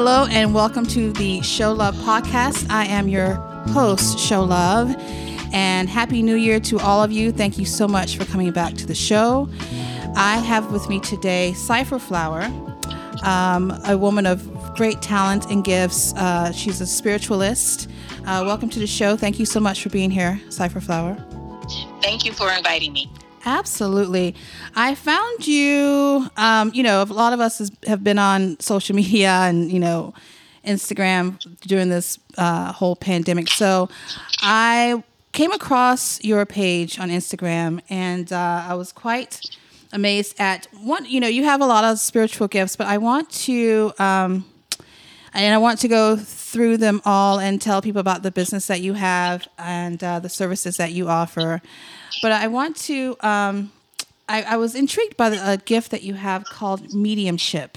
Hello and welcome to the Sho Love podcast. I am your host, Sho Love, and Happy New Year to all of you. Thank you so much for coming back to the show. I have with me today Cipher Flower, a woman of great talent and gifts. She's a spiritualist. Welcome to the show. Thank you so much for being here, Cipher Flower. Thank you for inviting me. Absolutely. I found you, a lot of us have been on social media and, Instagram during this whole pandemic. So I came across your page on Instagram and I was quite amazed at one, you have a lot of spiritual gifts, but I want to, I want to go through them all and tell people about the business that you have and the services that you offer. But I want to, I was intrigued by a gift that you have called mediumship.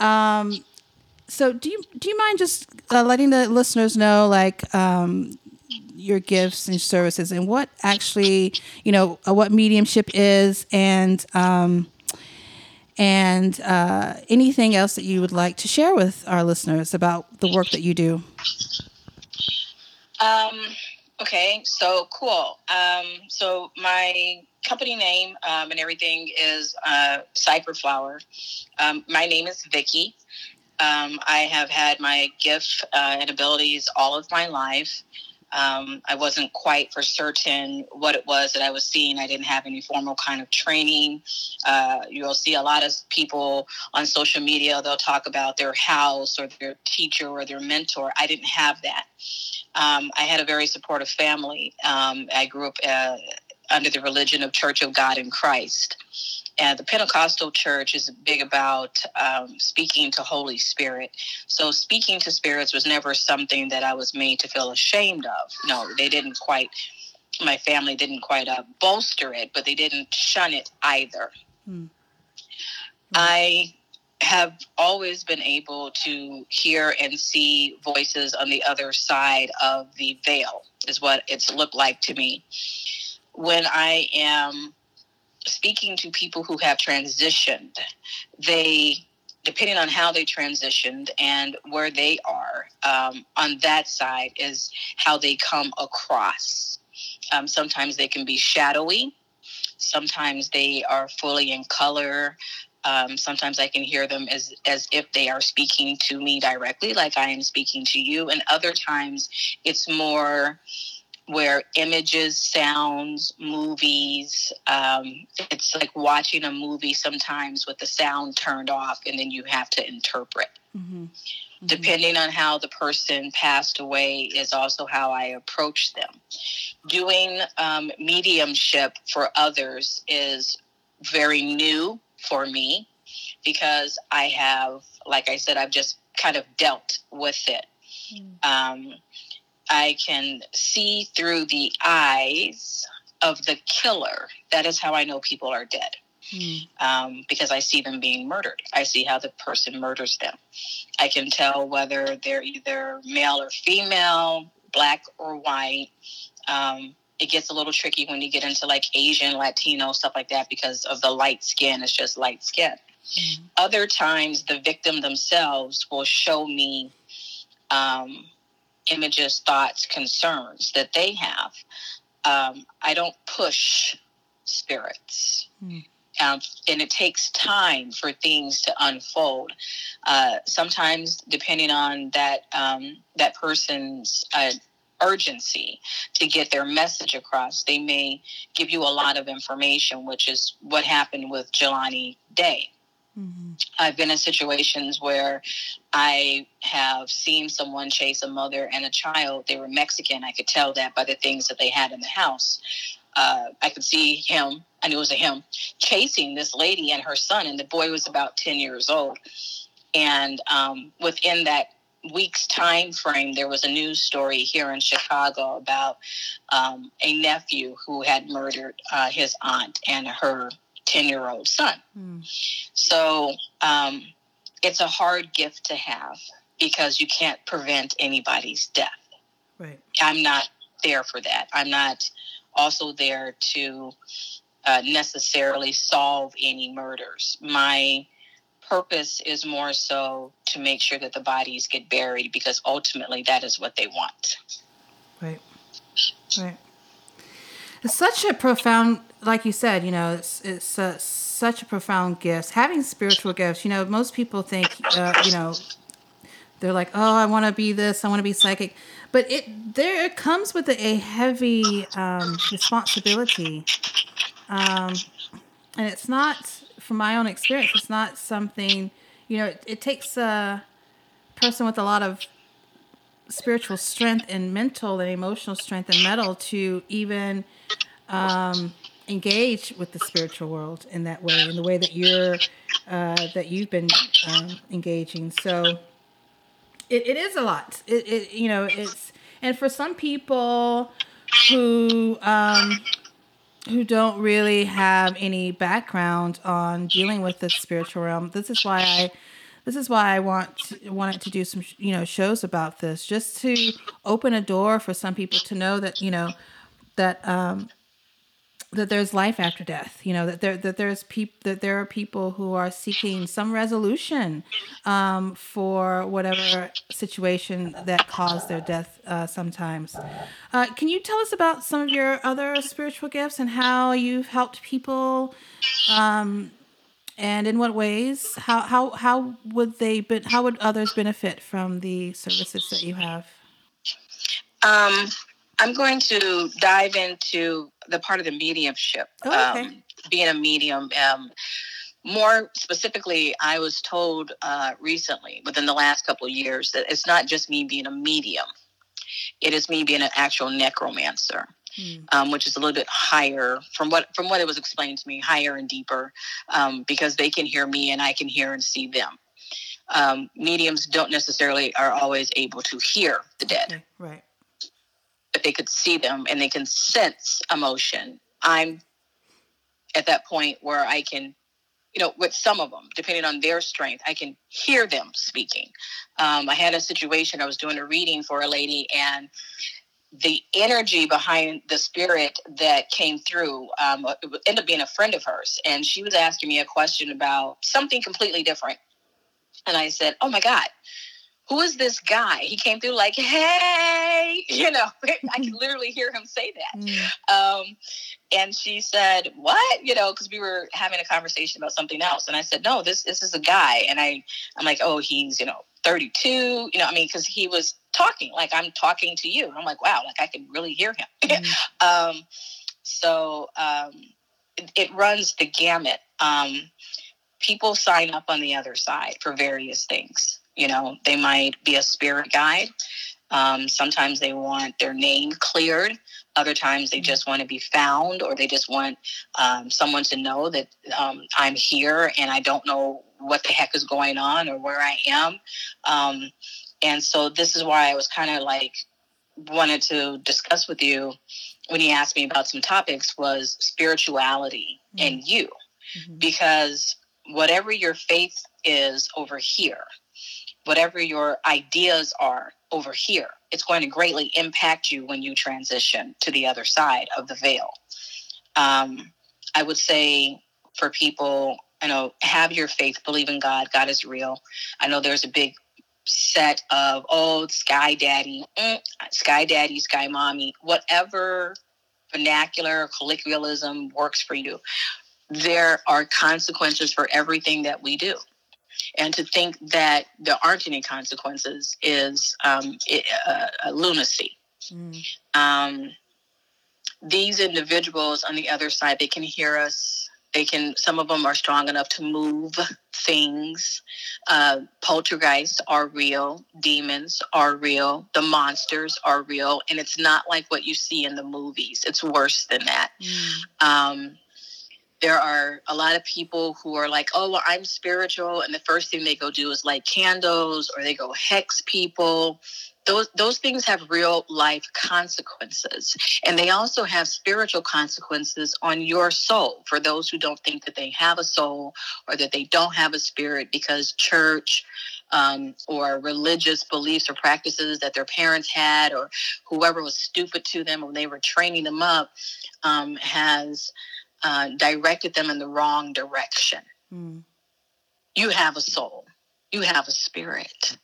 So do you mind just letting the listeners know, your gifts and services and what actually, what mediumship is and anything else that you would like to share with our listeners about the work that you do? Okay, so cool. So my company name and everything is Cipher Flower. My name is Vickki. I have had my gift and abilities all of my life. I wasn't quite for certain what it was that I was seeing. I didn't have any formal kind of training. You'll see a lot of people on social media, they'll talk about their house or their teacher or their mentor. I didn't have that. I had a very supportive family. I grew up under the religion of Church of God in Christ. And the Pentecostal church is big about speaking to Holy Spirit. So speaking to spirits was never something that I was made to feel ashamed of. No, they didn't quite, my family didn't quite bolster it, but they didn't shun it either. Mm-hmm. I have always been able to hear and see voices on the other side of the veil, is what it's looked like to me. When I am speaking to people who have transitioned, they, depending on how they transitioned and where they are on that side is how they come across. Sometimes they can be shadowy. Sometimes they are fully in color. Sometimes I can hear them as if they are speaking to me directly, like I am speaking to you. And other times it's more where images, sounds, movies, it's like watching a movie sometimes with the sound turned off and then you have to interpret. Mm-hmm. Mm-hmm. Depending on how the person passed away is also how I approach them. Doing mediumship for others is very new for me because I have, like I said, I've just kind of dealt with it. Mm-hmm. I can see through the eyes of the killer. That is how I know people are dead, because I see them being murdered. I see how the person murders them. I can tell whether they're either male or female, black or white. It gets a little tricky when you get into like Asian, Latino, stuff like that, because of the light skin. It's just light skin. Mm. Other times the victim themselves will show me, images, thoughts, concerns that they have. I don't push spirits. Mm. And it takes time for things to unfold. Sometimes, depending on that that person's urgency to get their message across, they may give you a lot of information, which is what happened with Jelani Day. Mm-hmm. I've been in situations where I have seen someone chase a mother and a child. They were Mexican. I could tell that by the things that they had in the house. I could see him. I knew it was a him chasing this lady and her son. And the boy was about 10 years old. And within that week's time frame, there was a news story here in Chicago about a nephew who had murdered his aunt and her 10-year-old son. Mm. So it's a hard gift to have because you can't prevent anybody's death. Right. I'm not there for that. I'm not also there to necessarily solve any murders. My purpose is more so to make sure that the bodies get buried, because ultimately that is what they want. Right. Right. It's such a profound, like you said, you know, it's such a profound gift. Having spiritual gifts, you know, most people think, you know, they're like, oh, I want to be this, I want to be psychic. But it comes with a heavy responsibility. And it's not, from my own experience, it's not something, you know, it takes a person with a lot of spiritual strength and mental and emotional strength and metal to even engage with the spiritual world in that way, in the way that you've been engaging. So it is a lot. It you know, it's, and for some people who don't really have any background on dealing with the spiritual realm, this is why I wanted to do some, you know, shows about this, just to open a door for some people to know that, you know, that there's life after death, you know, that there are people who are seeking some resolution for whatever situation that caused their death sometimes. Can you tell us about some of your other spiritual gifts and how you've helped people, and in what ways? How would others benefit from the services that you have? I'm going to dive into the part of the mediumship, being a medium. More specifically, I was told recently, within the last couple of years, that it's not just me being a medium. It is me being an actual necromancer. Which is a little bit higher from what it was explained to me, higher and deeper, because they can hear me and I can hear and see them. Mediums don't necessarily are always able to hear the dead, okay, right? But they could see them and they can sense emotion. I'm at that point where I can, you know, with some of them, depending on their strength, I can hear them speaking. I had a situation, I was doing a reading for a lady, and the energy behind the spirit that came through, it ended up being a friend of hers. And she was asking me a question about something completely different. And I said, oh my God, who is this guy? He came through like, hey, you know, I could literally hear him say that. And she said, what? You know, because we were having a conversation about something else. And I said, no, this is a guy. And I'm like, oh, he's, you know, 32, you know, I mean, because he was talking like I'm talking to you. And I'm like, wow, like I can really hear him. It runs the gamut. People sign up on the other side for various things. You know, they might be a spirit guide. Sometimes they want their name cleared. Other times they just want to be found, or they just want someone to know that I'm here and I don't know what the heck is going on or where I am. And so this is why I was kind of like wanted to discuss with you when you asked me about some topics was spirituality and you, because whatever your faith is over here, whatever your ideas are over here, it's going to greatly impact you when you transition to the other side of the veil. I would say for people, you know, have your faith, believe in God. God is real. I know there's a big set of sky daddy, sky daddy, sky mommy, whatever vernacular, colloquialism works for you. There are consequences for everything that we do. And to think that there aren't any consequences is lunacy. These individuals on the other side, they can hear us. They can. Some of them are strong enough to move things. Poltergeists are real. Demons are real. The monsters are real. And it's not like what you see in the movies. It's worse than that. There are a lot of people who are like, oh, well, I'm spiritual. And the first thing they go do is light candles, or they go hex people. Those things have real life consequences. And they also have spiritual consequences on your soul, for those who don't think that they have a soul or that they don't have a spirit because church or religious beliefs or practices that their parents had, or whoever was stupid to them when they were training them up, has directed them in the wrong direction. You have a soul. You have a spirit.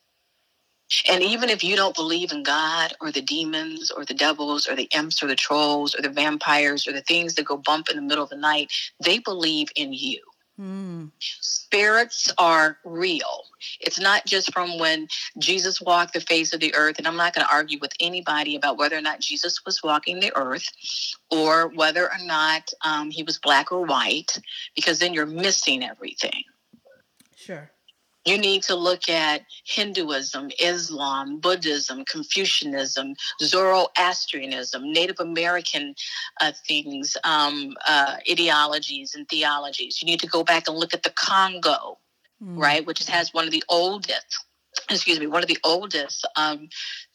And even if you don't believe in God or the demons or the devils or the imps or the trolls or the vampires or the things that go bump in the middle of the night, they believe in you. Mm. Spirits are real. It's not just from when Jesus walked the face of the earth. And I'm not going to argue with anybody about whether or not Jesus was walking the earth or whether or not he was black or white, because then you're missing everything. Sure. You need to look at Hinduism, Islam, Buddhism, Confucianism, Zoroastrianism, Native American things, ideologies and theologies. You need to go back and look at the Congo, right, which has one of the oldest,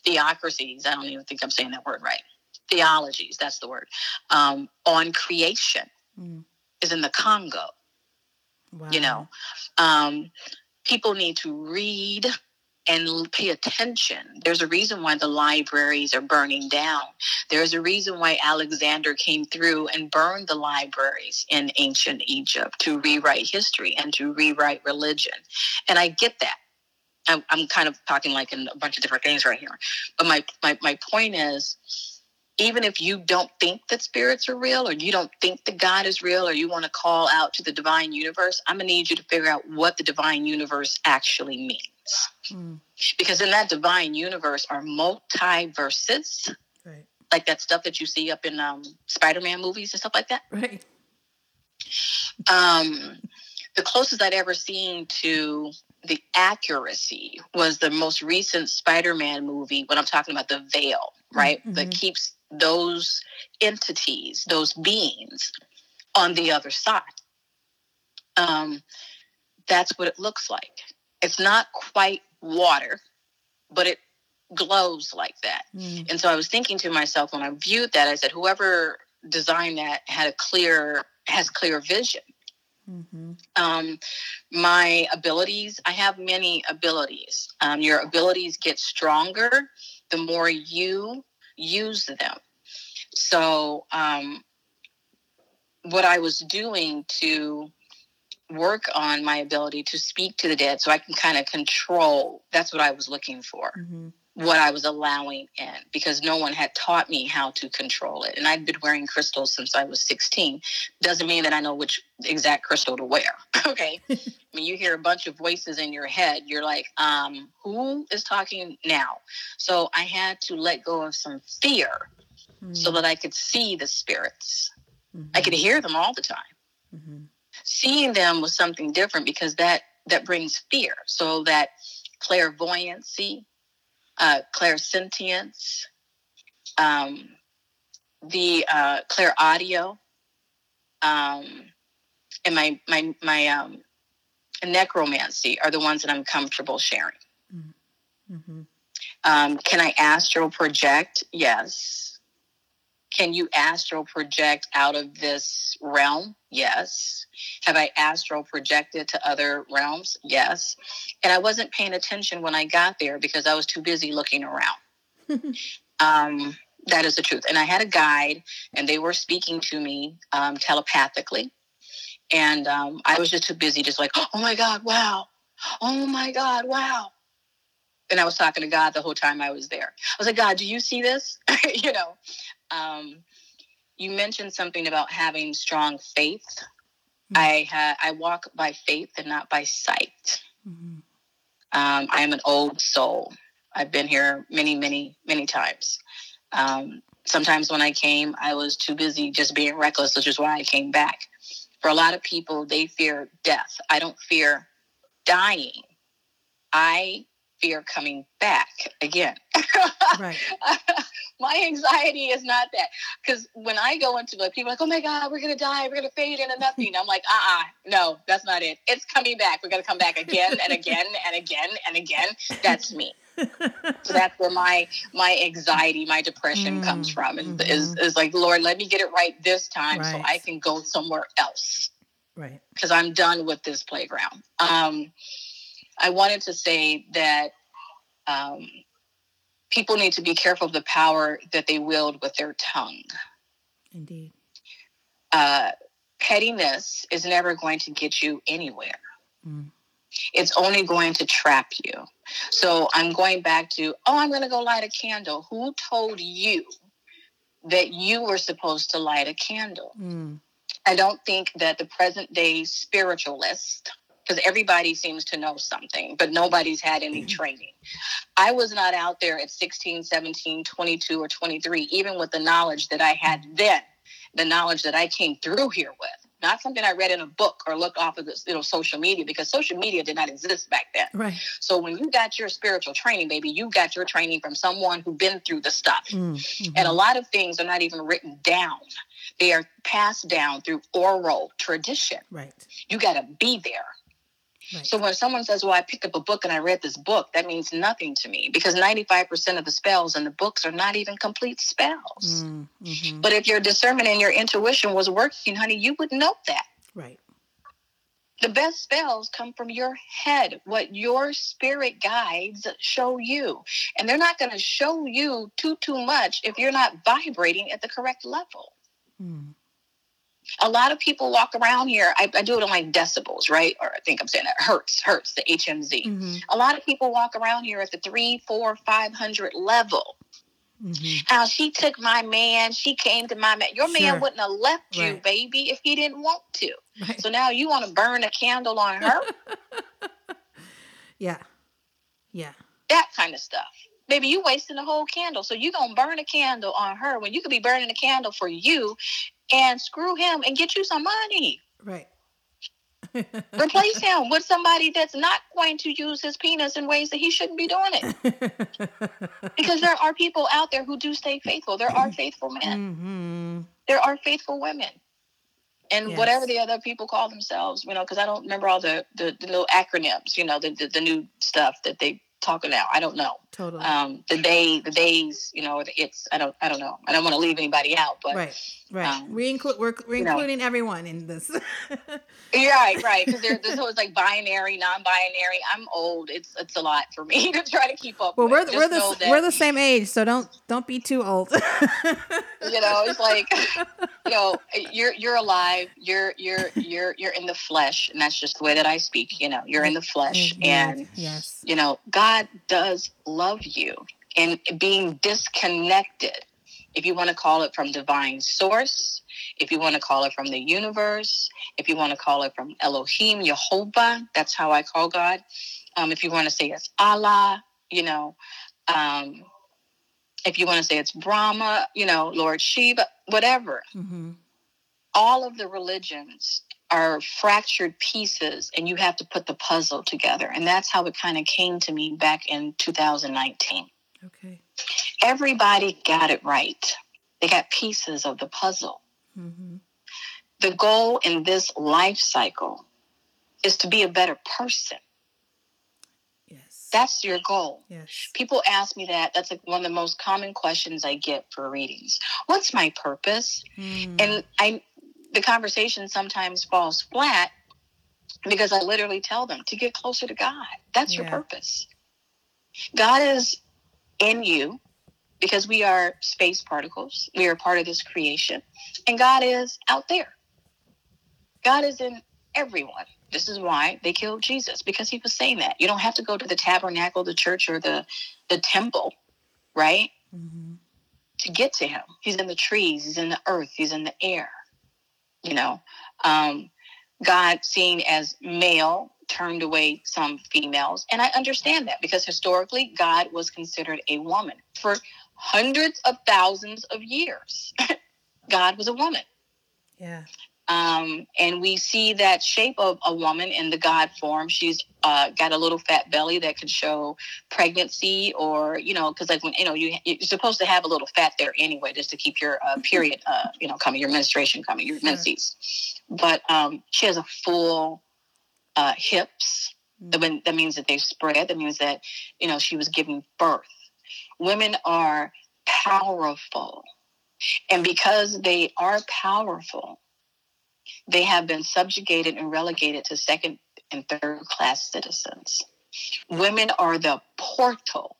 theocracies. I don't even think I'm saying that word right. Theologies, that's the word. On creation is in the Congo. Wow. You know, people need to read and pay attention. There's a reason why the libraries are burning down. There's a reason why Alexander came through and burned the libraries in ancient Egypt to rewrite history and to rewrite religion. And I get that. I'm kind of talking like in a bunch of different things right here. But my point is, even if you don't think that spirits are real, or you don't think that God is real, or you want to call out to the divine universe, I'm going to need you to figure out what the divine universe actually means. Mm. Because in that divine universe are multiverses, right, like that stuff that you see up in Spider-Man movies and stuff like that. Right. The closest I'd ever seen to the accuracy was the most recent Spider-Man movie, when I'm talking about the veil, right, mm-hmm, that keeps those entities, those beings on the other side. That's what it looks like. It's not quite water, but it glows like that. Mm. And so I was thinking to myself when I viewed that, I said, whoever designed that has clear vision. Mm-hmm. My abilities, I have many abilities. Your abilities get stronger the more you use them. So what I was doing to work on my ability to speak to the dead so I can kind of control, that's what I was looking for, mm-hmm, what I was allowing in, because no one had taught me how to control it. And I'd been wearing crystals since I was 16. Doesn't mean that I know which exact crystal to wear. Okay. I mean, you hear a bunch of voices in your head. You're like, who is talking now? So I had to let go of some fear so that I could see the spirits. Mm-hmm. I could hear them all the time. Mm-hmm. Seeing them was something different, because that brings fear. So that clairvoyancy, clairsentience, the clairaudio, and my necromancy are the ones that I'm comfortable sharing. Mm-hmm. Can I astral project? Yes. Can you astral project out of this realm? Yes. Have I astral projected to other realms? Yes. And I wasn't paying attention when I got there because I was too busy looking around. That is the truth. And I had a guide, and they were speaking to me telepathically. And I was just too busy, just like, oh my God, wow. Oh my God, wow. And I was talking to God the whole time I was there. I was like, God, do you see this? You know, you mentioned something about having strong faith. Mm-hmm. I walk by faith and not by sight. Mm-hmm. I am an old soul. I've been here many, many, many times. Sometimes when I came, I was too busy just being reckless, which is why I came back. For a lot of people, they fear death. I don't fear dying. I fear coming back again. Right. My anxiety is not that. Because when I go into it, people are like, oh my God, we're going to die. We're going to fade into nothing. I'm like, no, that's not it. It's coming back. We're going to come back again and again and again and again. That's me. So that's where my anxiety, my depression comes from. And is like, Lord, let me get it right this time, right, so I can go somewhere else. Right. Because I'm done with this playground. I wanted to say that people need to be careful of the power that they wield with their tongue. Indeed. Pettiness is never going to get you anywhere. Mm. It's only going to trap you. So I'm going back to, I'm going to go light a candle. Who told you that you were supposed to light a candle? Mm. I don't think that the present day spiritualist, because everybody seems to know something, but nobody's had any training. I was not out there at 16, 17, 22, or 23, even with the knowledge that I had then, the knowledge that I came through here with. Not something I read in a book or looked off of this, social media, because social media did not exist back then. Right. So when you got your spiritual training, baby, you got your training from someone who's been through the stuff. Mm-hmm. And a lot of things are not even written down. They are passed down through oral tradition. Right. You got to be there. Right. So when someone says, well, I picked up a book and I read this book, that means nothing to me, because 95% of the spells in the books are not even complete spells. Mm-hmm. But if your discernment and your intuition was working, honey, you would know that. Right. The best spells come from your head, what your spirit guides show you. And they're not going to show you too much if you're not vibrating at the correct level. Mm. A lot of people walk around here. I do it on like decibels, right? Or I think I'm saying that hertz, the HMZ. Mm-hmm. A lot of people walk around here at the 300, 400, 500 level. Mm-hmm. How she took my man, she came to my man. Your man wouldn't have left you, baby, if he didn't want to. Right. So now you want to burn a candle on her? Yeah. That kind of stuff. Baby, you wasting the whole candle. So you going to burn a candle on her when you could be burning a candle for you and screw him and get you some money. Right. Replace him with somebody that's not going to use his penis in ways that he shouldn't be doing it. Because there are people out there who do stay faithful. There are faithful men. Mm-hmm. There are faithful women. And whatever the other people call themselves, you know, because I don't remember all the little acronyms, you know, the new stuff that they talking now. I don't know. Totally. The days, you know, it's, I don't know. I don't want to leave anybody out, but. Right. We're including everyone in this. Right. Because there's always like binary, non-binary. I'm old. It's a lot for me to try to keep up with. Well, we're the same age, so don't be too old. You know, it's like, you know, you're alive. You're in the flesh, and that's just the way that I speak. You know, you're in the flesh, and you know, God does love you, and being disconnected. If you want to call it from divine source, if you want to call it from the universe, if you want to call it from Elohim, Yehovah, that's how I call God. If you want to say it's Allah, you know, if you want to say it's Brahma, you know, Lord Shiva, whatever. Mm-hmm. All of the religions are fractured pieces, and you have to put the puzzle together. And that's how it kind of came to me back in 2019. Okay. Everybody got it right. They got pieces of the puzzle. Mm-hmm. The goal in this life cycle is to be a better person. Yes. That's your goal. Yes. People ask me that. That's like one of the most common questions I get for readings. What's my purpose? Mm-hmm. And the conversation sometimes falls flat because I literally tell them to get closer to God. That's your purpose. God is in you, because we are space particles. We are part of this creation. And God is out there. God is in everyone. This is why they killed Jesus, because he was saying that. You don't have to go to the tabernacle, the church, or the temple, right? Mm-hmm. To get to him. He's in the trees. He's in the earth. He's in the air. You know, God seen as male turned away some females. And I understand that, because historically God was considered a woman for hundreds of thousands of years. God was a woman. Yeah. And we see that shape of a woman in the God form. She's got a little fat belly that could show pregnancy, or, you know, because like when, you know, you're supposed to have a little fat there anyway, just to keep your period, you know, coming, your menstruation coming, your menses. But she has a full hips. That means that they spread. That means that, you know, she was giving birth. Women are powerful. And because they are powerful, they have been subjugated and relegated to second and third class citizens. Women are the portal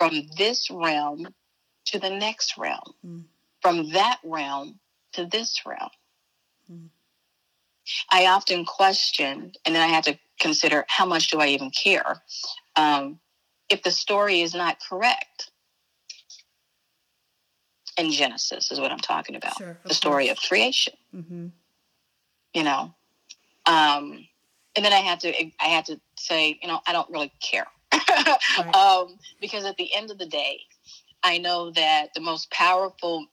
from this realm to the next realm, from that realm to this realm. I often question, and then I had to consider how much do I even care if the story is not correct. In Genesis is what I'm talking about. Sure, the story of creation. Mm-hmm. You know, and then I had to say, you know, I don't really care. Right. Because at the end of the day, I know that the most powerful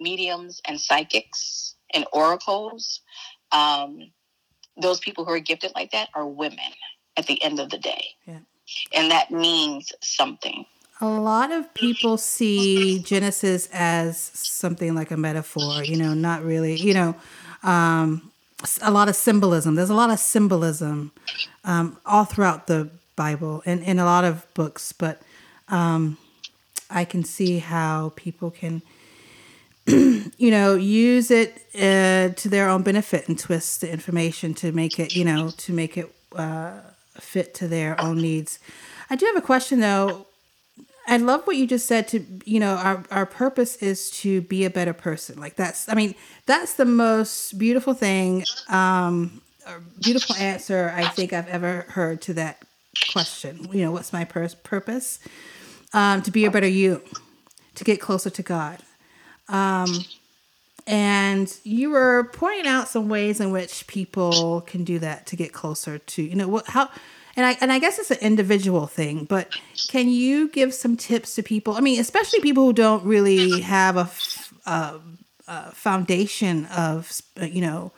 mediums and psychics and oracles, those people who are gifted like that are women at the end of the day. Yeah. And that means something. A lot of people see Genesis as something like a metaphor, you know, not really, you know, a lot of symbolism. There's a lot of symbolism all throughout the Bible and in a lot of books, but I can see how people can, you know, use it to their own benefit and twist the information to make it, you know, to make it fit to their own needs. I do have a question, though. I love what you just said to, you know, our purpose is to be a better person. Like that's, I mean, that's the most beautiful thing, beautiful answer I think I've ever heard to that question. You know, what's my purpose? To be a better you, to get closer to God. And you were pointing out some ways in which people can do that to get closer to, you know, what, how, and I guess it's an individual thing, but can you give some tips to people? I mean, especially people who don't really have a foundation of, you know,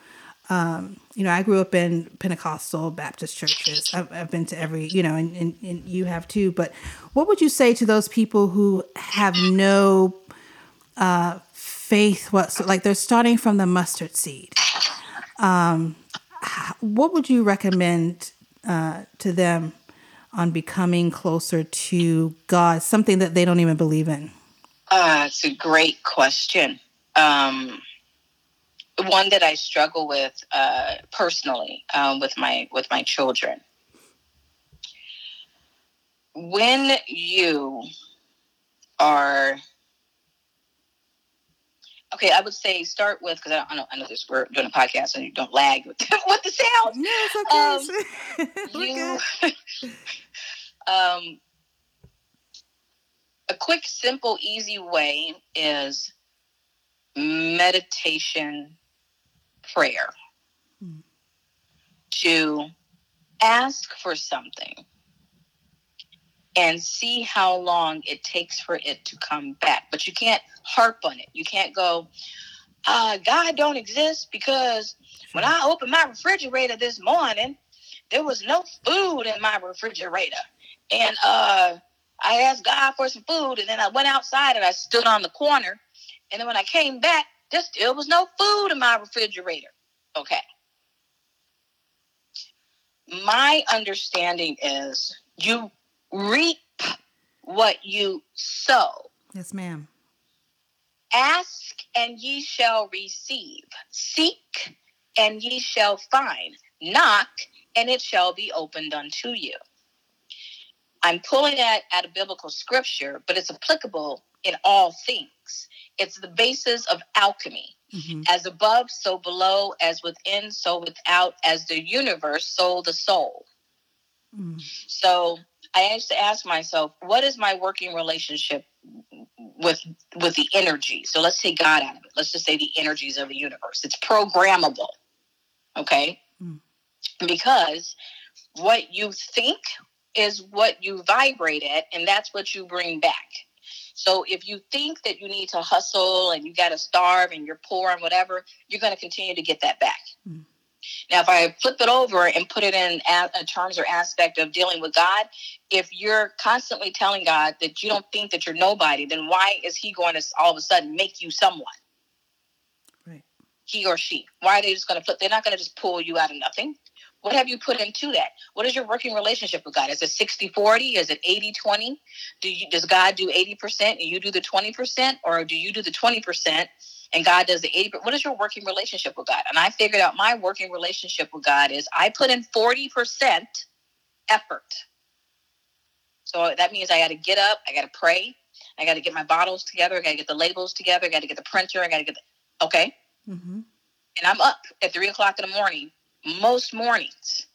I grew up in Pentecostal Baptist churches. I've been to every, you know, and you have too, but what would you say to those people who have no, faith? Like they're starting from the mustard seed. What would you recommend to them on becoming closer to God, something that they don't even believe in? It's a great question. One that I struggle with personally with my children. When you are okay, I would say start with, because I know this, we're doing a podcast and you don't lag with the sound. No, it's okay. A quick, simple, easy way is meditation, prayer. Hmm. To ask for something and see how long it takes for it to come back. But you can't harp on it. You can't go, God don't exist because when I opened my refrigerator this morning, there was no food in my refrigerator. And I asked God for some food, and then I went outside and I stood on the corner. And then when I came back, there still was no food in my refrigerator. Okay. My understanding is you reap what you sow. Yes, ma'am. Ask and ye shall receive. Seek and ye shall find. Knock and it shall be opened unto you. I'm pulling that out of biblical scripture, but it's applicable in all things. It's the basis of alchemy. Mm-hmm. As above, so below, as within, so without, as the universe, so the soul. Mm. So I used to ask myself, what is my working relationship with the energy? So let's take God out of it. Let's just say the energies of the universe. It's programmable, okay? Mm. Because what you think is what you vibrate at, and that's what you bring back. So if you think that you need to hustle and you got to starve and you're poor and whatever, you're going to continue to get that back. Mm. Now, if I flip it over and put it in terms or aspect of dealing with God, if you're constantly telling God that you don't think that you're nobody, then why is he going to all of a sudden make you someone? Right. He or she. Why are they just going to flip? They're not going to just pull you out of nothing. What have you put into that? What is your working relationship with God? Is it 60-40? Is it 80-20? Does God do 80% and you do the 20%? Or do you do the 20%? And God does the 80%. What is your working relationship with God? And I figured out my working relationship with God is I put in 40% effort. So that means I got to get up. I got to pray. I got to get my bottles together. I got to get the labels together. I got to get the printer. I got to get the, okay. Mm-hmm. And I'm up at 3:00 in the morning, most mornings.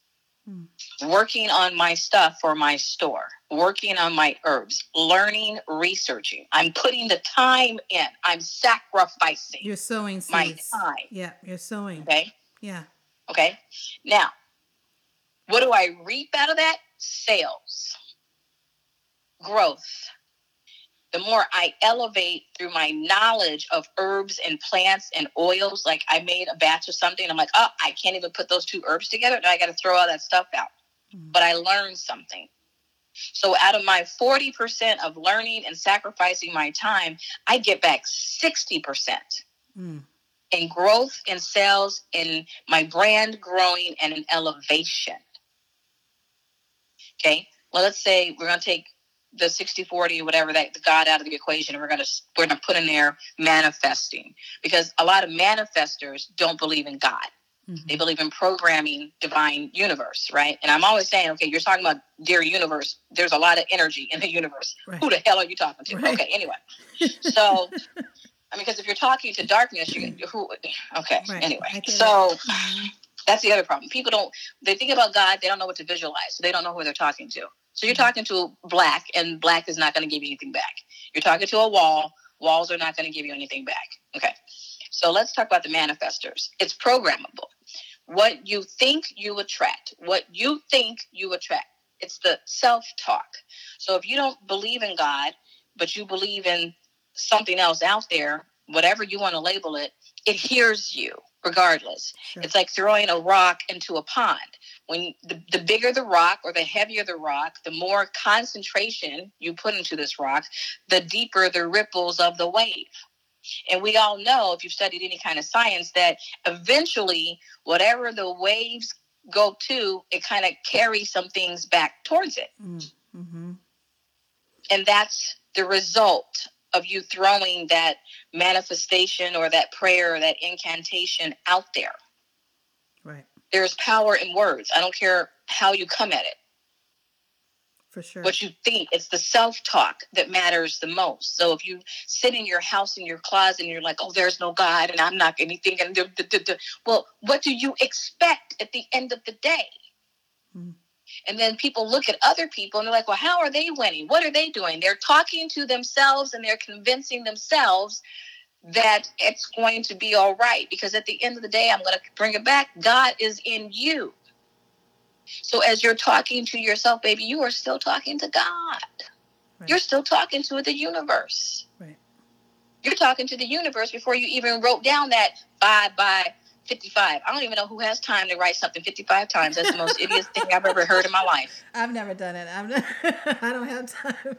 working on my stuff for my store, working on my herbs, learning, researching. I'm putting the time in. I'm sacrificing. You're sowing seeds. My time. Yeah, you're sowing. Okay? Yeah. Okay? Now, what do I reap out of that? Sales. Growth. The more I elevate through my knowledge of herbs and plants and oils, like I made a batch of something, I'm like, oh, I can't even put those two herbs together. Now I got to throw all that stuff out. Mm-hmm. But I learned something. So out of my 40% of learning and sacrificing my time, I get back 60% in growth, in sales, in my brand growing, and in elevation. Okay. Well, let's say we're going to take the 60-40, whatever, that the God out of the equation, and we're gonna put in there manifesting, because a lot of manifestors don't believe in God. Mm-hmm. They believe in programming divine universe, right? And I'm always saying, okay, you're talking about dear universe. There's a lot of energy in the universe. Right. Who the hell are you talking to? Right. Okay, anyway. So, I mean, because if you're talking to darkness, anyway. So that's the other problem. People don't. They think about God. They don't know what to visualize. So they don't know who they're talking to. So you're talking to black, and black is not going to give you anything back. You're talking to a wall. Walls are not going to give you anything back. Okay. So let's talk about the manifestors. It's programmable. What you think you attract. What you think you attract. It's the self-talk. So if you don't believe in God, but you believe in something else out there, whatever you want to label it, it hears you regardless. Sure. It's like throwing a rock into a pond. When the bigger the rock or the heavier the rock, the more concentration you put into this rock, the deeper the ripples of the wave. And we all know, if you've studied any kind of science, that eventually whatever the waves go to, it kind of carries some things back towards it. Mm-hmm. And that's the result of you throwing that manifestation or that prayer or that incantation out there. Right. There's power in words. I don't care how you come at it. For sure. What you think, it's the self-talk that matters the most. So if you sit in your house in your closet and you're like, oh, there's no God and I'm not anything. And well, what do you expect at the end of the day? Mm. And then people look at other people and they're like, well, how are they winning? What are they doing? They're talking to themselves and they're convincing themselves that it's going to be all right, because at the end of the day, I'm going to bring it back. God is in you. So as you're talking to yourself, baby, you are still talking to God. Right. You're still talking to the universe. Right. You're talking to the universe before you even wrote down that bye-bye 55. I don't even know who has time to write something 55 times. That's the most idiot thing I've ever heard in my life. I've never done it. I don't have time.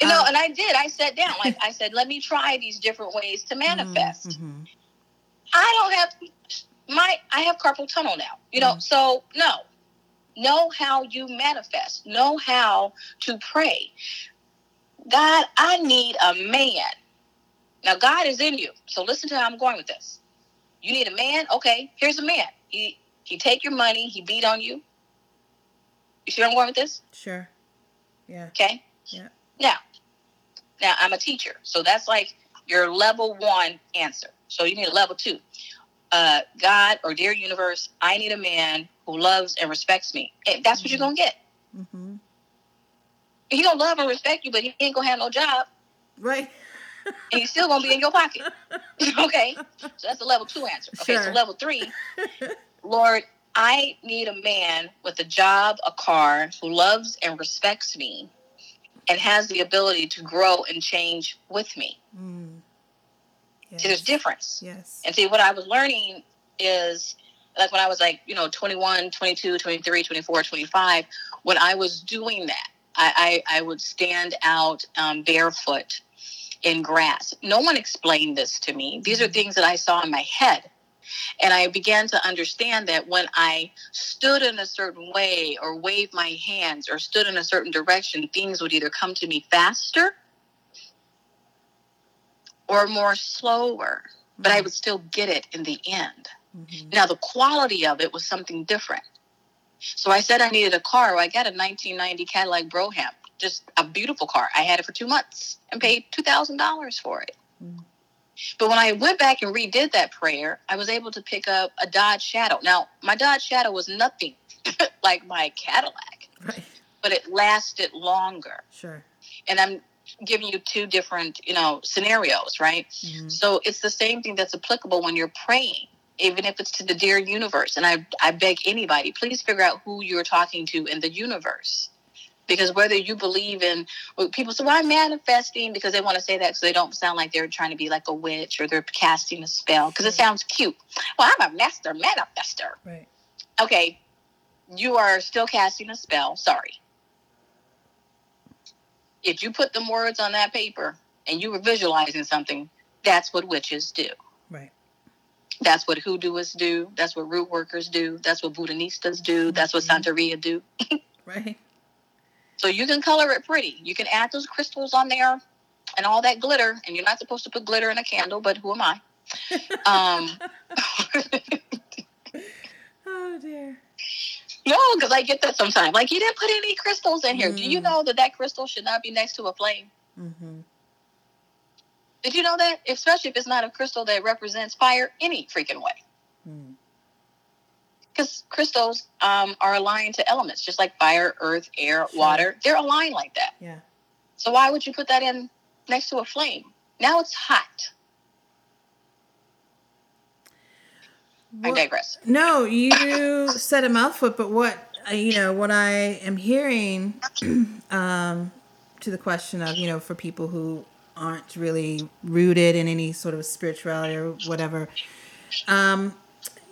You know, and I did. I sat down. Like I said, let me try these different ways to manifest. Mm-hmm. I have carpal tunnel now. You know, so no. Know how you manifest. Know how to pray. God, I need a man. Now, God is in you. So listen to how I'm going with this. You need a man? Okay, here's a man. He take your money. He beat on you. You see where I'm going with this? Sure. Yeah. Okay? Yeah. Now, I'm a teacher. So that's like your level one answer. So you need a level two. God or dear universe, I need a man who loves and respects me. And that's what you're going to get. Mm-hmm. He going to love and respect you, but he ain't going to have no job. Right. And he's still going to be in your pocket. Okay. So that's the level two answer. Okay. Sure. So level three, Lord, I need a man with a job, a car, who loves and respects me and has the ability to grow and change with me. Mm. Yes. See, there's difference. Yes. And see, what I was learning is, like when I was like, 21, 22, 23, 24, 25, when I was doing that, I would stand out barefoot in grass. No one explained this to me. These are things that I saw in my head. And I began to understand that when I stood in a certain way or waved my hands or stood in a certain direction, things would either come to me faster or more slower, but I would still get it in the end. Mm-hmm. Now, the quality of it was something different. So I said I needed a car. Well, I got a 1990 Cadillac Brougham, just a beautiful car. I had it for 2 months and paid $2,000 for it. Mm-hmm. But when I went back and redid that prayer, I was able to pick up a Dodge Shadow. Now, my Dodge Shadow was nothing like my Cadillac, right, but it lasted longer. Sure. And I'm giving you two different, scenarios, right? Mm-hmm. So it's the same thing that's applicable when you're praying, even if it's to the dear universe. And I beg anybody, please figure out who you're talking to in the universe. Because whether you believe in, people say, well, I'm manifesting, because they want to say that so they don't sound like they're trying to be like a witch or they're casting a spell, because it sounds cute. Well, I'm a master manifester. Right. Okay, you are still casting a spell. Sorry. If you put the words on that paper and you were visualizing something, that's what witches do. Right. That's what hoodooists do. That's what root workers do. That's what Buddhistas do. That's what Santeria do. Right. So you can color it pretty. You can add those crystals on there and all that glitter. And you're not supposed to put glitter in a candle, but who am I? Oh, dear. No, because I get that sometimes. Like, you didn't put any crystals in here. Mm. Do you know that crystal should not be next to a flame? Mm-hmm. Did you know that? Especially if it's not a crystal that represents fire any freaking way. Mm. Because crystals are aligned to elements, just like fire, earth, air, water. They're aligned like that. Yeah. So why would you put that in next to a flame? Now it's hot. Well, I digress. No, you said a mouthful, but what I am hearing to the question of, for people who aren't really rooted in any sort of spirituality or whatever,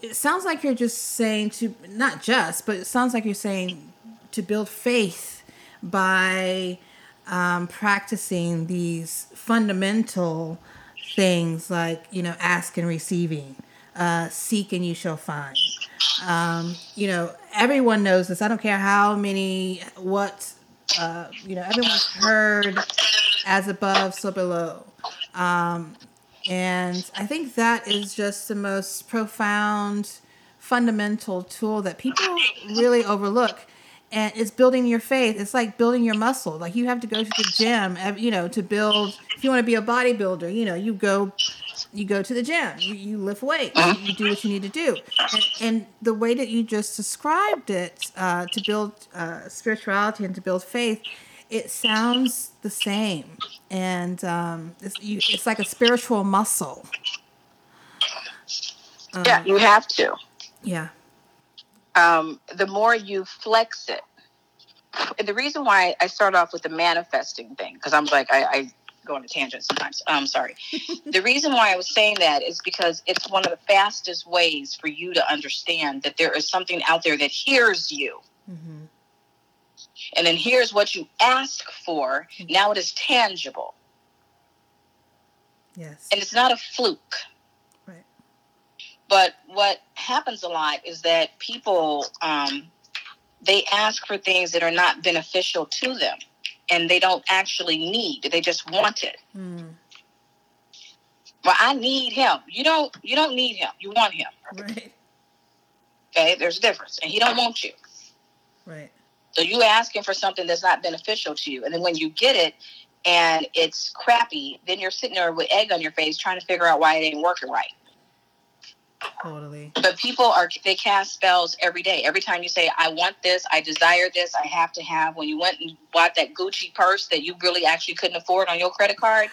it sounds like you're just saying to build faith by practicing these fundamental things like, ask and receiving, seek and you shall find. Everyone knows this. I don't care everyone's heard as above, so below. And I think that is just the most profound, fundamental tool that people really overlook. And it's building your faith. It's like building your muscle. Like, you have to go to the gym, to build. If you want to be a bodybuilder, you go to the gym. You lift weights. You do what you need to do. And the way that you just described it, to build spirituality and to build faith, it sounds the same, and it's like a spiritual muscle. Yeah, you have to. Yeah. The more you flex it, and the reason why I start off with the manifesting thing, because I'm like, I go on a tangent sometimes. I'm sorry. The reason why I was saying that is because it's one of the fastest ways for you to understand that there is something out there that hears you. Mm-hmm. And then here's what you ask for. Now it is tangible. Yes. And it's not a fluke. Right. But what happens a lot is that people, they ask for things that are not beneficial to them. And they don't actually need. They just want it. Mm. Well, I need him. You don't need him. You want him. Right. Okay, there's a difference. And he don't want you. Right. So you asking for something that's not beneficial to you. And then when you get it and it's crappy, then you're sitting there with egg on your face trying to figure out why it ain't working right. Totally. But people they cast spells every day. Every time you say, I want this, I desire this, I have to have. When you went and bought that Gucci purse that you really actually couldn't afford on your credit card,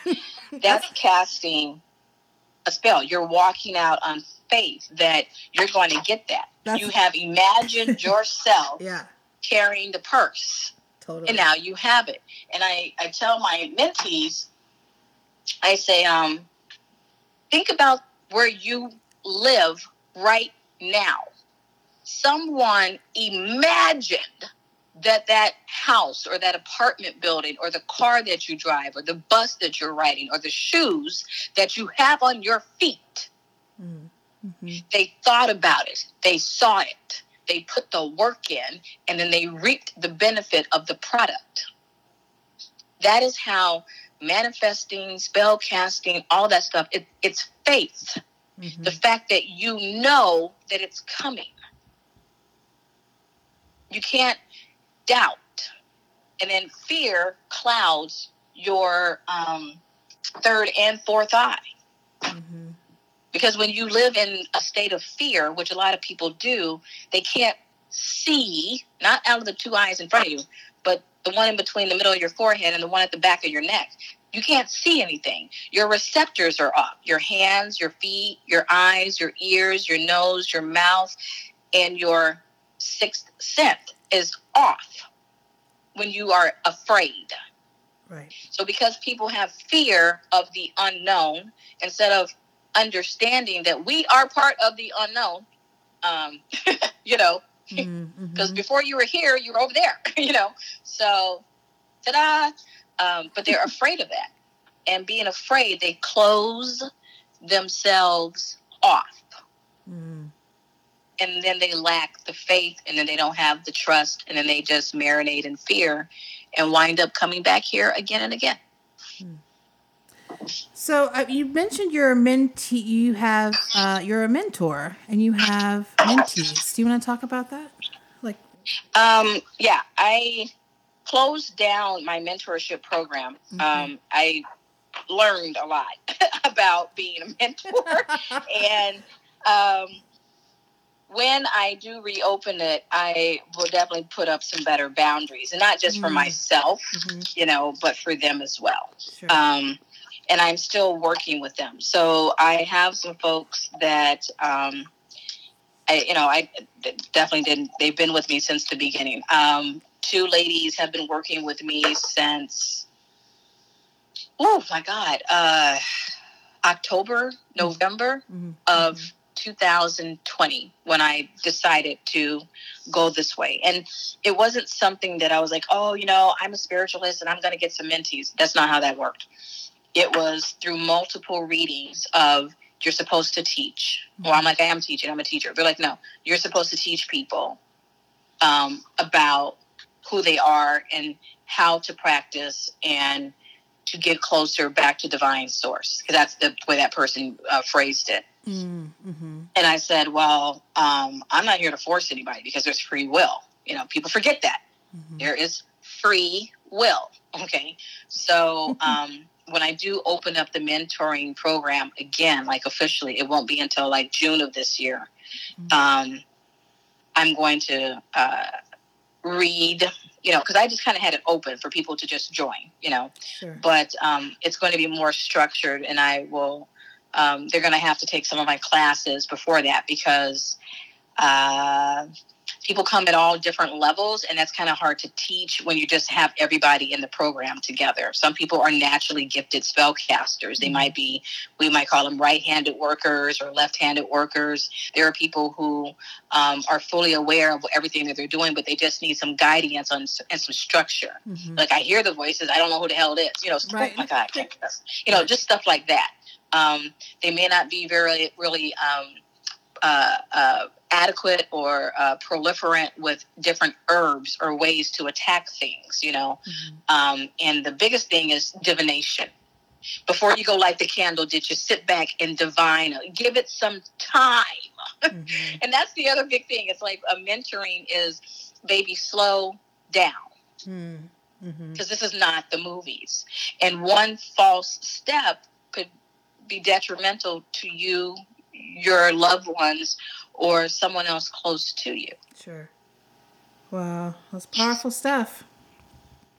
that's casting a spell. You're walking out on faith that you're going to get that. You have imagined yourself. Yeah. Carrying the purse. Totally. And now you have it. And I tell my mentees, I say, think about where you live right now. Someone imagined that house or that apartment building or the car that you drive or the bus that you're riding or the shoes that you have on your feet. Mm-hmm. They thought about it. They saw it. They put the work in, and then they reaped the benefit of the product. That is how manifesting, spell casting, all that stuff, it's faith. Mm-hmm. The fact that you know that it's coming. You can't doubt. And then fear clouds your third and fourth eye. Mm-hmm. Because when you live in a state of fear, which a lot of people do, they can't see, not out of the two eyes in front of you, but the one in between the middle of your forehead and the one at the back of your neck. You can't see anything. Your receptors are up. Your hands, your feet, your eyes, your ears, your nose, your mouth, and your sixth sense is off when you are afraid. Right. So because people have fear of the unknown, instead of understanding that we are part of the unknown, you know, because before you were here, you were over there, you know. So, ta-da! But they're afraid of that. And being afraid, they close themselves off. Mm. And then they lack the faith, and then they don't have the trust, and then they just marinate in fear and wind up coming back here again and again. Mm. So you mentioned you're a mentee, you have, you're a mentor, and you have mentees. Do you want to talk about that? Like, yeah, I closed down my mentorship program. Mm-hmm. I learned a lot about being a mentor, and when I do reopen it, I will definitely put up some better boundaries, and not just for myself, you know, but for them as well. Sure. And I'm still working with them. So I have some folks that, I definitely didn't, they've been with me since the beginning. Two ladies have been working with me since, November of 2020, when I decided to go this way. And it wasn't something that I was like, oh, you know, I'm a spiritualist and I'm going to get some mentees. That's not how that worked. It was through multiple readings of, you're supposed to teach. Well, I'm like, I am teaching. I'm a teacher. They're like, no, you're supposed to teach people about who they are and how to practice and to get closer back to divine source. Because that's the way that person phrased it. Mm-hmm. And I said, well, I'm not here to force anybody, because there's free will. You know, people forget that. Mm-hmm. There is free will. Okay. So, when I do open up the mentoring program again, like officially, it won't be until like June of this year. I'm going to read, you know, because I just kind of had it open for people to just join, you know. Sure. But it's going to be more structured, and I will, they're going to have to take some of my classes before that, because people come at all different levels, and that's kind of hard to teach when you just have everybody in the program together. Some people are naturally gifted spellcasters. They might be, we might call them right-handed workers or left-handed workers. There are people who are fully aware of everything that they're doing, but they just need some guidance on, and some structure. Mm-hmm. Like, I hear the voices. I don't know who the hell it is. You know, right. Oh my God, I can't do this. You know, just stuff like that. They may not be very, really adequate or proliferant with different herbs or ways to attack things, you know. And the biggest thing is divination. Before you go light the candle, did you sit back and divine? Give it some time. And that's the other big thing. It's like a mentoring is, baby, slow down. Because this is not the movies. And one false step could be detrimental to you, your loved ones, or someone else close to you. Sure. Wow. That's powerful stuff.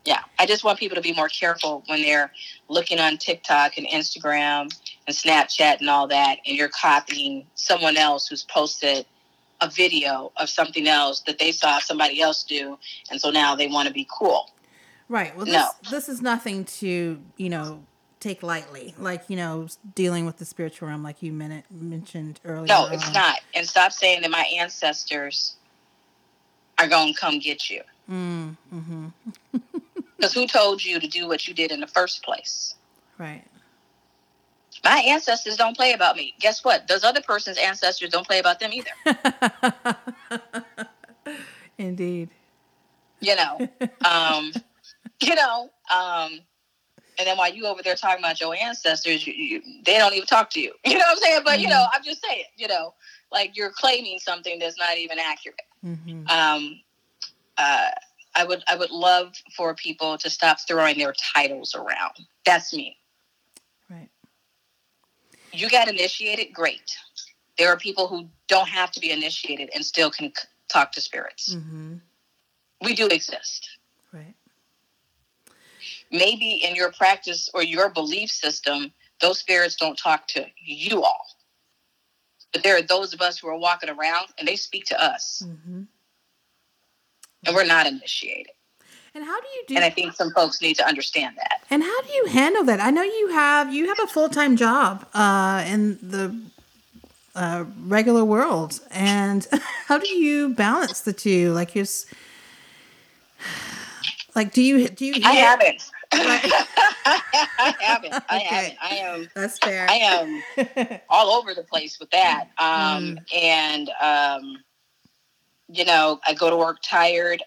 Yeah. I just want people to be more careful when they're looking on TikTok and Instagram and Snapchat and all that, and you're copying someone else who's posted a video of something else that they saw somebody else do, and so now they want to be cool. Right. Well, this is nothing to, you know, take lightly, like, you know, dealing with the spiritual realm, like you mentioned earlier. No, it's not. And stop saying that my ancestors are going to come get you. Because who told you to do what you did in the first place? Right. My ancestors don't play about me. Guess what? Those other person's ancestors don't play about them either. Indeed. You know, and then while you over there talking about your ancestors, they don't even talk to you. You know what I'm saying? But, you know, I'm just saying, you know, like, you're claiming something that's not even accurate. I would love for people to stop throwing their titles around. That's me. Right. you got initiated, great. There are people who don't have to be initiated and still can talk to spirits. Mm-hmm. We do exist. Right. Maybe in your practice or your belief system, those spirits don't talk to you all. But there are those of us who are walking around and they speak to us. Mm-hmm. And we're not initiated. And how do you do that? And I think some folks need to understand that. And how do you handle that? I know you have a full-time job in the regular world. And how do you balance the two? Like you're... Like, do you hear? I haven't. That's fair. I am all over the place with that. And, you know, I go to work tired,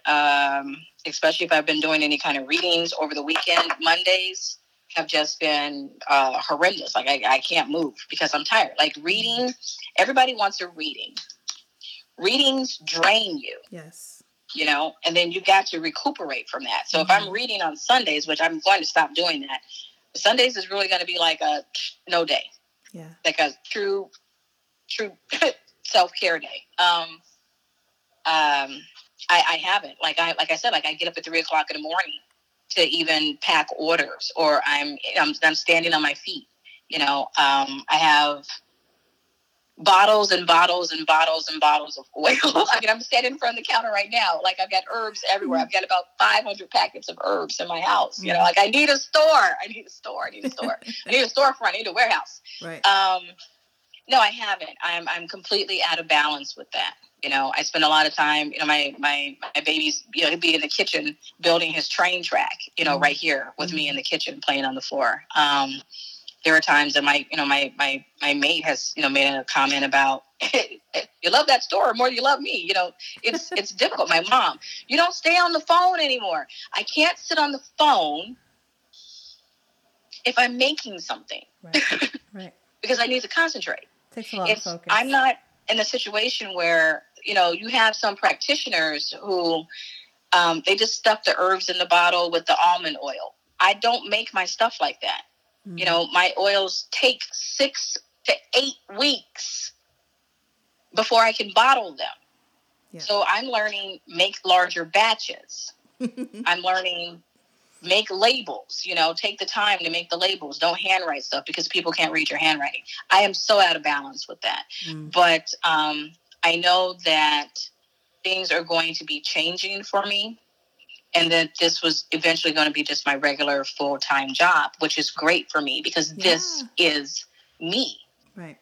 especially if I've been doing any kind of readings over the weekend. Mondays have just been horrendous. Like, I can't move because I'm tired. Like, reading, everybody wants a reading. Readings drain you. Yes. You know, and then you got to recuperate from that. So mm-hmm. if I'm reading on Sundays, which I'm going to stop doing that, Sundays is really going to be like a no day. Yeah. Like a true self-care day. I haven't, like I said, I get up at 3:00 in the morning to even pack orders, or I'm standing on my feet. You know, I have bottles and bottles and bottles and bottles of oil. I mean, I'm standing in front of the counter right now. Like, I've got herbs everywhere. I've got about 500 packets of herbs in my house. You know, like, I need a store. I need a storefront. I need a warehouse. Right. No, I haven't. I'm completely out of balance with that. You know, I spend a lot of time, you know, my baby's, you know, he'd be in the kitchen building his train track, you know, right here with me in the kitchen playing on the floor. There are times that my mate has, you know, made a comment about, you love that store more than you love me. You know, it's difficult. My mom, you don't stay on the phone anymore. I can't sit on the phone if I'm making something. Right. Because I need to concentrate. Takes a lot of focus. I'm not in a situation where, you know, you have some practitioners who they just stuff the herbs in the bottle with the almond oil. I don't make my stuff like that. You know, my oils take 6 to 8 weeks before I can bottle them. Yeah. So I'm learning make larger batches. I'm learning make labels, you know, take the time to make the labels. Don't handwrite stuff because people can't read your handwriting. I am so out of balance with that. But I know that things are going to be changing for me. And that this was eventually going to be just my regular full-time job, which is great for me because this is me. Right.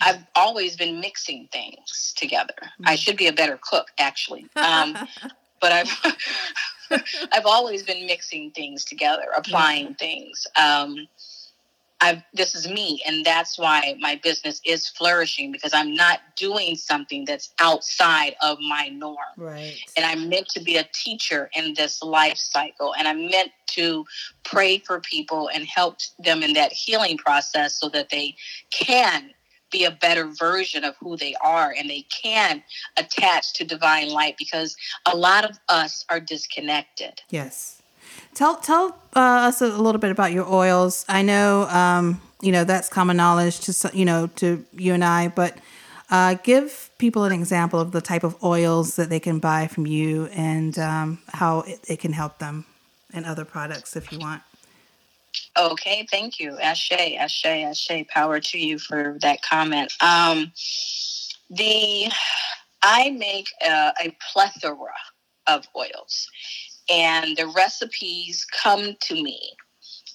I've always been mixing things together. Mm-hmm. I should be a better cook, actually. But I've always been mixing things together, applying things. This is me, and that's why my business is flourishing, because I'm not doing something that's outside of my norm. Right. And I'm meant to be a teacher in this life cycle, and I'm meant to pray for people and help them in that healing process so that they can be a better version of who they are and they can attach to divine light, because a lot of us are disconnected. Yes. Tell us a little bit about your oils. I know, you know, that's common knowledge to you and I, but give people an example of the type of oils that they can buy from you and how it can help them and other products if you want. Okay, thank you. Ashe, power to you for that comment. I make a plethora of oils. And the recipes come to me.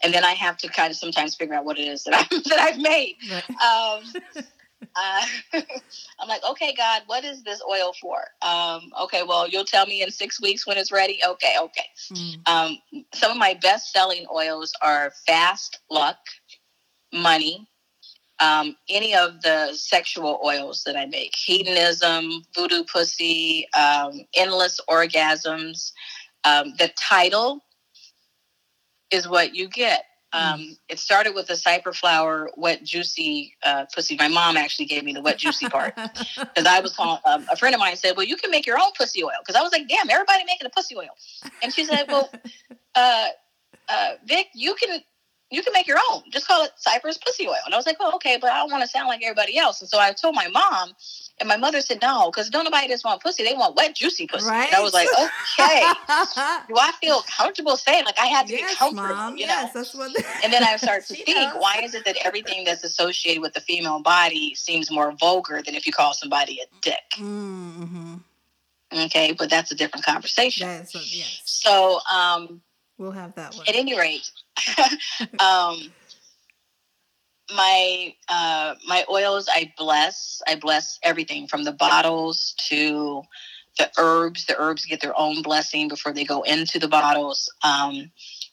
And then I have to kind of sometimes figure out what it is that I've made. Right. I'm like, okay, God, what is this oil for? Okay, well, you'll tell me in 6 weeks when it's ready. Okay. Some of my best-selling oils are Fast Luck, Money, any of the sexual oils that I make, Hedonism, Voodoo Pussy, Endless Orgasms. The title is what you get. It started with the Cipher Flower, Wet Juicy Pussy. My mom actually gave me the wet juicy part. Because I was calling, a friend of mine said, well, you can make your own pussy oil. Because I was like, damn, everybody making a pussy oil. And she said, well, Vic, you can you can make your own. Just call it Cypher's pussy oil. And I was like, oh, okay, but I don't want to sound like everybody else. And so I told my mom, and my mother said, no, because don't nobody just want pussy. They want wet, juicy pussy. Right? And I was like, okay. Do I feel comfortable saying? Like, I had to be comfortable, Mom. You know? Yes, that's what and then I started to think, why is it that everything that's associated with the female body seems more vulgar than if you call somebody a dick? Mm-hmm. Okay, but that's a different conversation. That's what, yes. So, we'll have that one. At any rate, my oils, I bless everything from the bottles to the herbs. The herbs get their own blessing before they go into the bottles.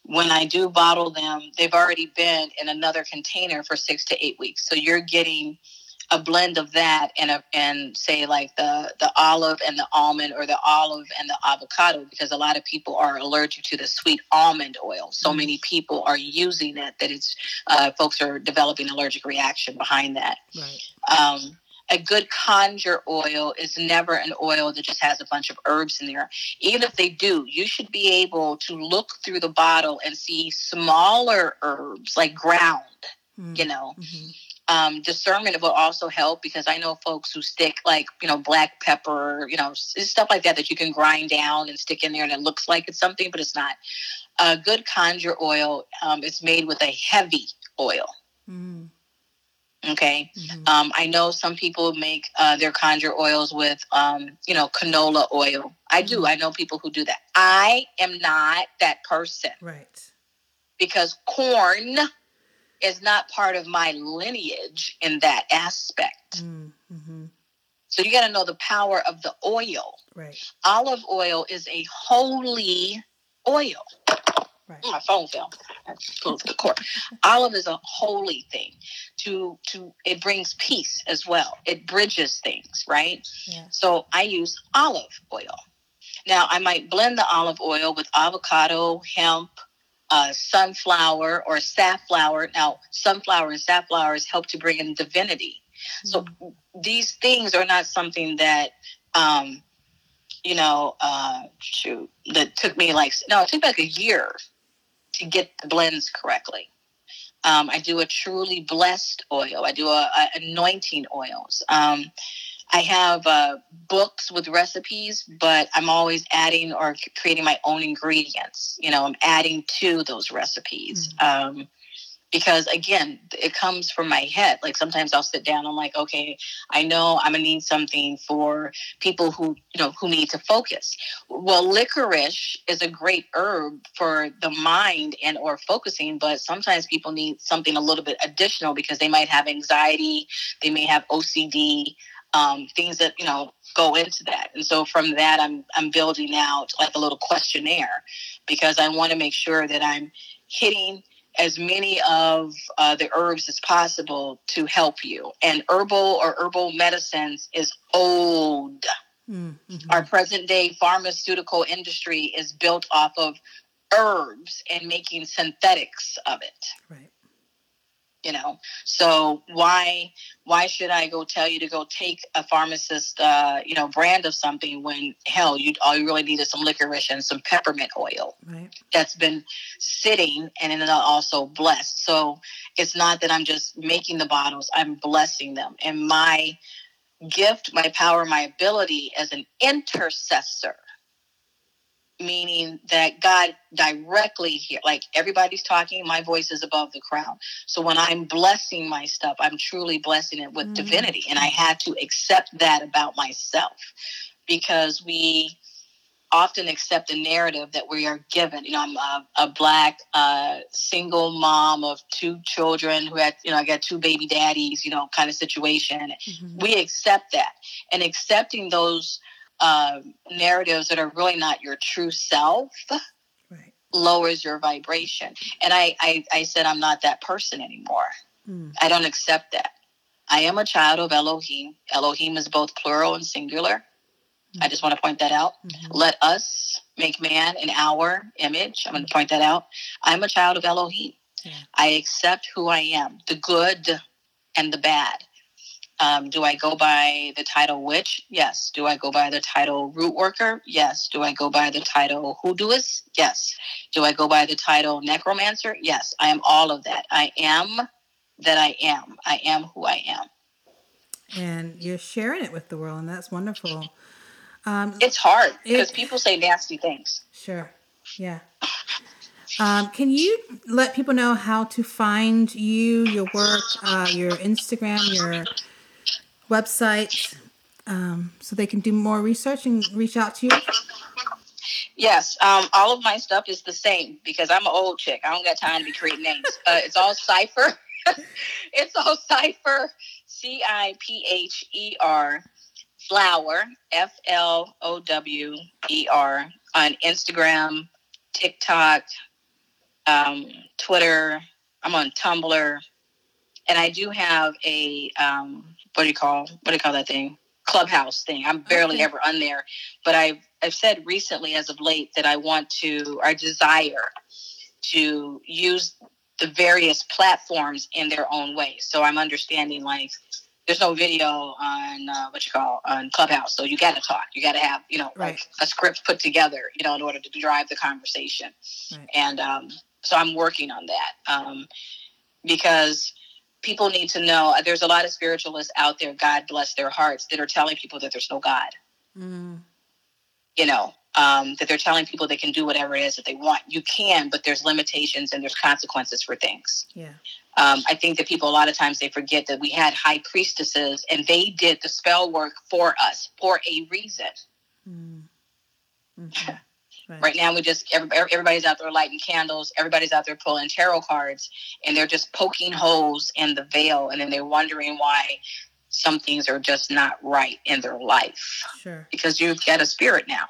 When I do bottle them, they've already been in another container for 6 to 8 weeks. So you're getting a blend of that and say like the olive and the almond or the olive and the avocado, because a lot of people are allergic to the sweet almond oil. So many people are using that it's folks are developing allergic reaction behind that. Right. A good conjure oil is never an oil that just has a bunch of herbs in there. Even if they do, you should be able to look through the bottle and see smaller herbs like ground, you know. Mm-hmm. Discernment will also help, because I know folks who stick like, you know, black pepper, you know, stuff like that you can grind down and stick in there and it looks like it's something, but it's not. A good conjure oil, it's made with a heavy oil. Mm. Okay. Mm-hmm. I know some people make their conjure oils with, you know, canola oil. I do. I know people who do that. I am not that person. Right. Because corn is not part of my lineage in that aspect. Mm-hmm. So you got to know the power of the oil. Right. Olive oil is a holy oil. Right. My phone fell. Olive is a holy thing. To it brings peace as well. It bridges things, right? Yeah. So I use olive oil. Now I might blend the olive oil with avocado, hemp, sunflower or safflower. Now, sunflower and safflowers help to bring in divinity. So these things are not something that, that it took me like a year to get the blends correctly. I do a truly blessed oil. I do anointing oils. I have books with recipes, but I'm always adding or creating my own ingredients. You know, I'm adding to those recipes because, again, it comes from my head. Like sometimes I'll sit down. I'm like, okay, I know I'm going to need something for people who need to focus. Well, licorice is a great herb for the mind and or focusing, but sometimes people need something a little bit additional because they might have anxiety. They may have OCD. Things that, you know, go into that. And so from that, I'm building out like a little questionnaire because I want to make sure that I'm hitting as many of the herbs as possible to help you. And herbal medicines is old. Mm-hmm. Our present day pharmaceutical industry is built off of herbs and making synthetics of it. Right. You know, so why should I go tell you to go take a pharmacist, brand of something when hell, all you really need is some licorice and some peppermint oil That's been sitting and then also blessed. So it's not that I'm just making the bottles, I'm blessing them. And my gift, my power, my ability as an intercessor, meaning that God directly here, like everybody's talking, my voice is above the crowd. So when I'm blessing my stuff, I'm truly blessing it with divinity. And I had to accept that about myself because we often accept the narrative that we are given. You know, I'm a black single mom of 2 children who had, you know, I got 2 baby daddies, you know, kind of situation. Mm-hmm. We accept that. And accepting those narratives that are really not your true self lowers your vibration. And I said, I'm not that person anymore. I don't accept that. I am a child of Elohim. Elohim is both plural and singular. I just want to point that out. Mm-hmm. Let us make man in our image. I'm going to point that out. I'm a child of Elohim. Yeah. I accept who I am, the good and the bad. Do I go by the title witch? Yes. Do I go by the title root worker? Yes. Do I go by the title hoodooist? Yes. Do I go by the title necromancer? Yes. I am all of that. I am that I am. I am who I am. And you're sharing it with the world, and that's wonderful. It's hard because people say nasty things. Sure. Yeah. Can you let people know how to find you, your work, your Instagram, your website, so they can do more research and reach out to you? Yes. All of my stuff is the same because I'm an old chick. I don't got time to be creating names. It's all Cipher. It's all Cipher, Cipher, Flower, Flower, on Instagram, TikTok, Twitter. I'm on Tumblr, and I do have a what do you call that thing? Clubhouse thing. I'm barely ever on there, but I've said recently, as of late, that I want to, I desire to use the various platforms in their own way. So I'm understanding, like, there's no video on on Clubhouse. So you got to talk. You got to have, like a script put together, in order to drive the conversation. Right. And so I'm working on that because people need to know. There's a lot of spiritualists out there, God bless their hearts, that are telling people that there's no God. Mm. That they're telling people they can do whatever it is that they want. You can, but there's limitations and there's consequences for things. Yeah. I think that people, a lot of times, they forget that we had high priestesses and they did the spell work for us for a reason. Mm. Mm-hmm. Right now, everybody's out there lighting candles. Everybody's out there pulling tarot cards, and they're just poking holes in the veil. And then they're wondering why some things are just not right in their life. Sure. Because you've got a spirit now.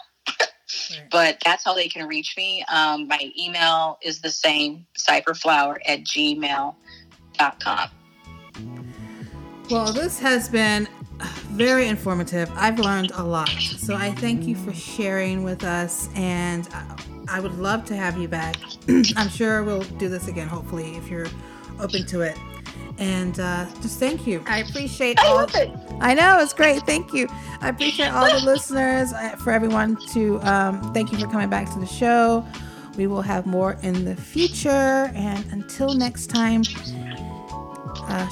Right. But that's how they can reach me. My email is the same, cipherflower@gmail.com. Well, this has been very informative. I've learned a lot. So I thank you for sharing with us, and I would love to have you back. I'm sure we'll do this again, hopefully, if you're open to it. And just thank you. I appreciate all. I know, it's great. Thank you. I appreciate all the listeners, for everyone to thank you for coming back to the show. We will have more in the future. And until next time,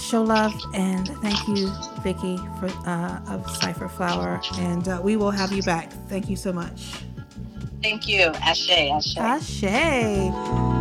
show love, and thank you, Vickki, for of Cipher Flower. And we will have you back. Thank you so much. Thank you. Ashe.